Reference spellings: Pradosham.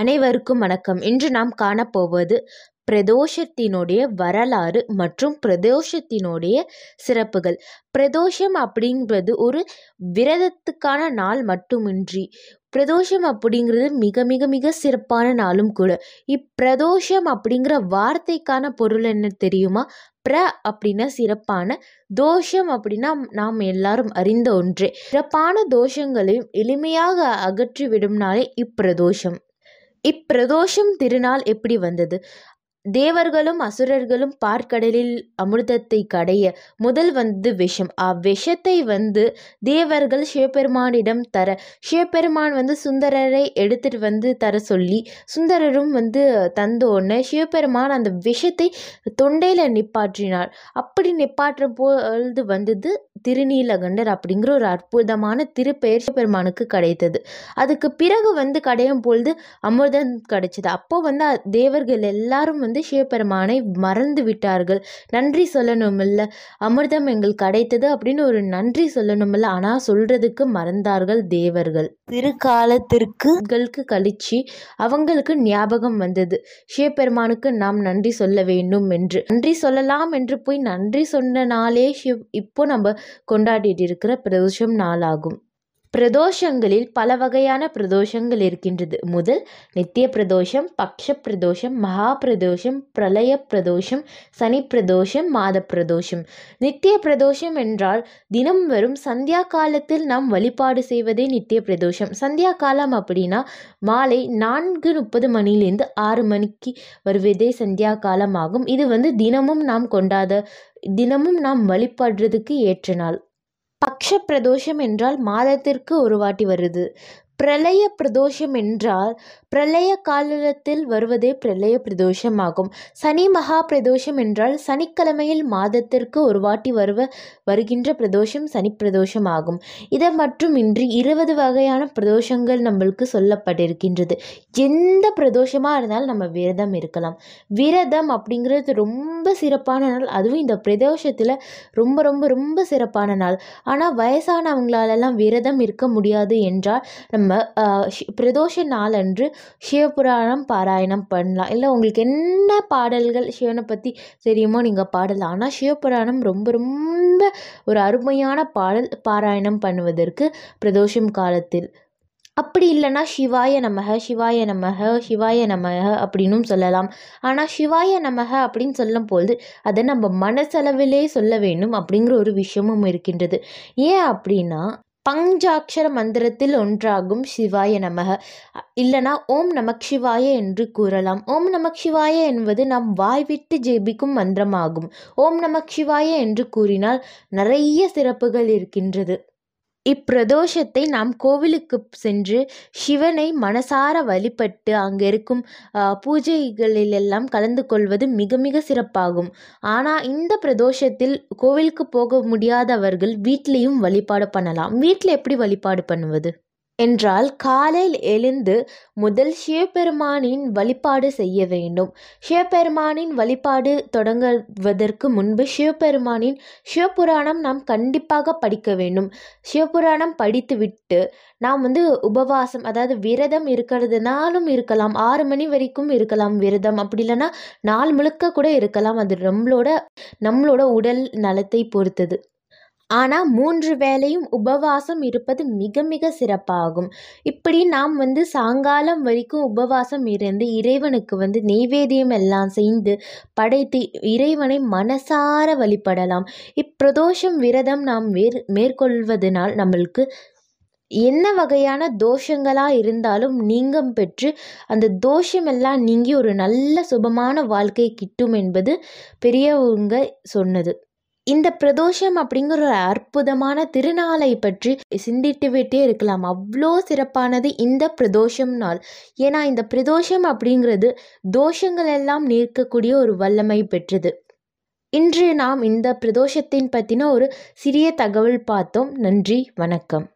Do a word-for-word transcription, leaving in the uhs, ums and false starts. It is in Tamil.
அனைவருக்கும் வணக்கம். இன்று நாம் காணப்போவது பிரதோஷத்தினுடைய வரலாறு மற்றும் பிரதோஷத்தினுடைய சிறப்புகள். பிரதோஷம் அப்படிங்கிறது ஒரு விரதத்துக்கான நாள் மட்டுமின்றி பிரதோஷம் அப்படிங்கிறது மிக மிக மிக சிறப்பான நாளும் கூட. இப்பிரதோஷம் அப்படிங்கிற வார்த்தைக்கான பொருள் என்ன தெரியுமா? பிர அப்படின்னா சிறப்பான, தோஷம் அப்படின்னா நாம் எல்லாரும் அறிந்த ஒன்றே. சிறப்பான தோஷங்களையும் எளிமையாக அகற்றிவிடும் நாளே இப்பிரதோஷம். இப்பிரதோஷம் திருநாள் எப்படி வந்தது? தேவர்களும் அசுரர்களும் பார்க்கடலில் அமிர்தத்தை கடைய முதல் வந்து விஷம். அவ்விஷத்தை வந்து தேவர்கள் சிவபெருமானிடம் தர, சிவபெருமான் வந்து சுந்தரரை எடுத்துட்டு வந்து தர சொல்லி சுந்தரரும் வந்து தந்தோன்னு சிவபெருமான் அந்த விஷத்தை தொண்டையில் நிப்பாற்றினார். அப்படி நிப்பாற்றும் பொழுது வந்தது திருநீலகண்டர் அப்படிங்கிற ஒரு அற்புதமான திருப்பெயர் சிவபெருமானுக்கு கிடைத்தது. அதுக்கு பிறகு வந்து கடையும் பொழுது அமிர்தம் கிடைச்சது. அப்போ வந்து தேவர்கள் எல்லாரும் வந்து சிவபெருமானை மறந்து விட்டார்கள். நன்றி சொல்லணுமில்ல, அமிர்தம் எங்கள் கிடைத்தது அப்படின்னு ஒரு நன்றி சொல்லணுமில்ல, ஆனால் சொல்றதுக்கு மறந்தார்கள் தேவர்கள். திருக்காலத்திற்கு கழிச்சு அவங்களுக்கு ஞாபகம் வந்தது சிவபெருமானுக்கு நாம் நன்றி சொல்ல வேண்டும் என்று. நன்றி சொல்லலாம் என்று போய் நன்றி சொன்னனாலே சிவ் இப்போ நம்ம கொண்டாடிட்டு இருக்கிற பிரதோஷம் நாளாகும். பிரதோஷங்களில் பல வகையான பிரதோஷங்கள் இருக்கின்றது. முதல் நித்திய பிரதோஷம், பக்ஷ பிரதோஷம், மகா பிரதோஷம், பிரளய பிரதோஷம், சனி பிரதோஷம், மாத பிரதோஷம். நித்திய பிரதோஷம் என்றால் தினம் வரும் சந்தியா காலத்தில் நாம் வழிபாடு செய்வதே நித்திய பிரதோஷம். சந்தியா காலம் அப்படின்னா மாலை நான்கு முப்பது மணிலேருந்து ஆறு மணிக்கு வருவதே சந்தியா காலம் ஆகும். இது வந்து தினமும் நாம் கொண்டாட, தினமும் நாம் வழிபாடுறதுக்கு ஏற்ற நாள். பக்ஷ பிரதோஷம் என்றால் மாதத்திற்கு ஒரு வாட்டி வருது. பிரளய பிரதோஷம் என்றால் பிரளய காலத்தில் வருவதே பிரளய பிரதோஷம் ஆகும். சனி மகா பிரதோஷம் என்றால் சனிக்கிழமையில் மாதத்திற்கு ஒரு வாட்டி வருவ வருகின்ற பிரதோஷம் சனி பிரதோஷம் ஆகும். இதை மற்றும் இன்று இருபது வகையான பிரதோஷங்கள் நம்மளுக்கு சொல்லப்பட்டிருக்கின்றது. எந்த பிரதோஷமாக இருந்தாலும் நம்ம விரதம் இருக்கலாம். விரதம் அப்படிங்கிறது ரொம்ப சிறப்பான நாள். அதுவும் இந்த பிரதோஷத்தில் ரொம்ப ரொம்ப ரொம்ப சிறப்பான நாள். ஆனால் வயசானவங்களாலெல்லாம் விரதம் இருக்க முடியாது என்றால் நம்ம பிரதோஷ நாள் அன்று சிவபுராணம் பாராயணம் பண்ணலாம். இல்லை உங்களுக்கு என்ன பாடல்கள் சிவனை பற்றி தெரியுமோ நீங்கள் பாடலாம். ஆனால் சிவபுராணம் ரொம்ப ரொம்ப ஒரு அருமையான பாடல் பாராயணம் பண்ணுவதற்கு பிரதோஷம் காலத்தில். அப்படி இல்லைன்னா சிவாய நமக சிவாய நமக சிவாய நமக அப்படின்னும் சொல்லலாம். ஆனால் சிவாய நமக அப்படின்னு சொல்லும்போது அதை நம்ம மனசளவிலே சொல்ல வேண்டும் அப்படிங்கிற ஒரு விஷயமும் இருக்கின்றது. ஏன் அப்படின்னா பஞ்சாட்சர மந்திரத்தில் ஒன்றாகும் சிவாய நமக. இல்லைனா ஓம் நமக் சிவாய என்று கூறலாம். ஓம் நமக் சிவாய என்பது நாம் வாய்விட்டு ஜெபிக்கும் மந்திரமாகும். ஓம் நமக் சிவாய என்று கூறினால் நிறைய சிறப்புகள் இருக்கின்றது. இப்பிரதோஷத்தை நாம் கோவிலுக்கு சென்று சிவனை மனசார வழிபட்டு அங்கே இருக்கும் பூஜைகளிலெல்லாம் கலந்து கொள்வது மிக மிக சிறப்பாகும். ஆனால் இந்த பிரதோஷத்தில் கோவிலுக்கு போக முடியாதவர்கள் வீட்டிலையும் வழிபாடு பண்ணலாம். வீட்டில் எப்படி வழிபாடு பண்ணுவது என்றால் காலையில் எழுந்து முதல் சிவபெருமானின் வழிபாடு செய்ய வேண்டும். சிவபெருமானின் வழிபாடு தொடங்குவதற்கு முன்பு சிவபெருமானின் சிவபுராணம் நாம் கண்டிப்பாக படிக்க வேண்டும். சிவபுராணம் படித்துவிட்டு நாம் வந்து உபவாசம், அதாவது விரதம் இருக்கிறதுனாலும் இருக்கலாம், ஆறு மணி வரைக்கும் இருக்கலாம் விரதம். அப்படி இல்லைன்னா நாள் முழுக்க கூட இருக்கலாம். அது நம்மளோட நம்மளோட உடல் நலத்தை பொறுத்தது. ஆனால் மூன்று வேளையும் உபவாசம் இருப்பது மிக மிக சிறப்பாகும். இப்படி நாம் வந்து சாயங்காலம் வரைக்கும் உபவாசம் இருந்து இறைவனுக்கு வந்து நெய்வேத்தியம் எல்லாம் செய்து படைத்து இறைவனை மனசார வழிபடலாம். இப்பிரதோஷம் விரதம் நாம் மேற் மேற்கொள்வதனால் நம்மளுக்கு என்ன வகையான தோஷங்களாக இருந்தாலும் நீங்கம் பெற்று அந்த தோஷமெல்லாம் நீங்கி ஒரு நல்ல சுபமான வாழ்க்கை கிட்டும் என்பது பெரியவங்க சொன்னது. இந்த பிரதோஷம் அப்படிங்கிற ஒரு அற்புதமான திருநாளை பற்றி சிந்தித்துவிட்டே இருக்கலாம். அவ்வளோ சிறப்பானது இந்த பிரதோஷம் நாள். ஏன்னா இந்த பிரதோஷம் அப்படிங்கிறது தோஷங்கள் எல்லாம் நீக்கக்கூடிய ஒரு வல்லமை பெற்றது. இன்று நாம் இந்த பிரதோஷத்தின் பற்றின ஒரு சிறிய தகவல் பார்த்தோம். நன்றி, வணக்கம்.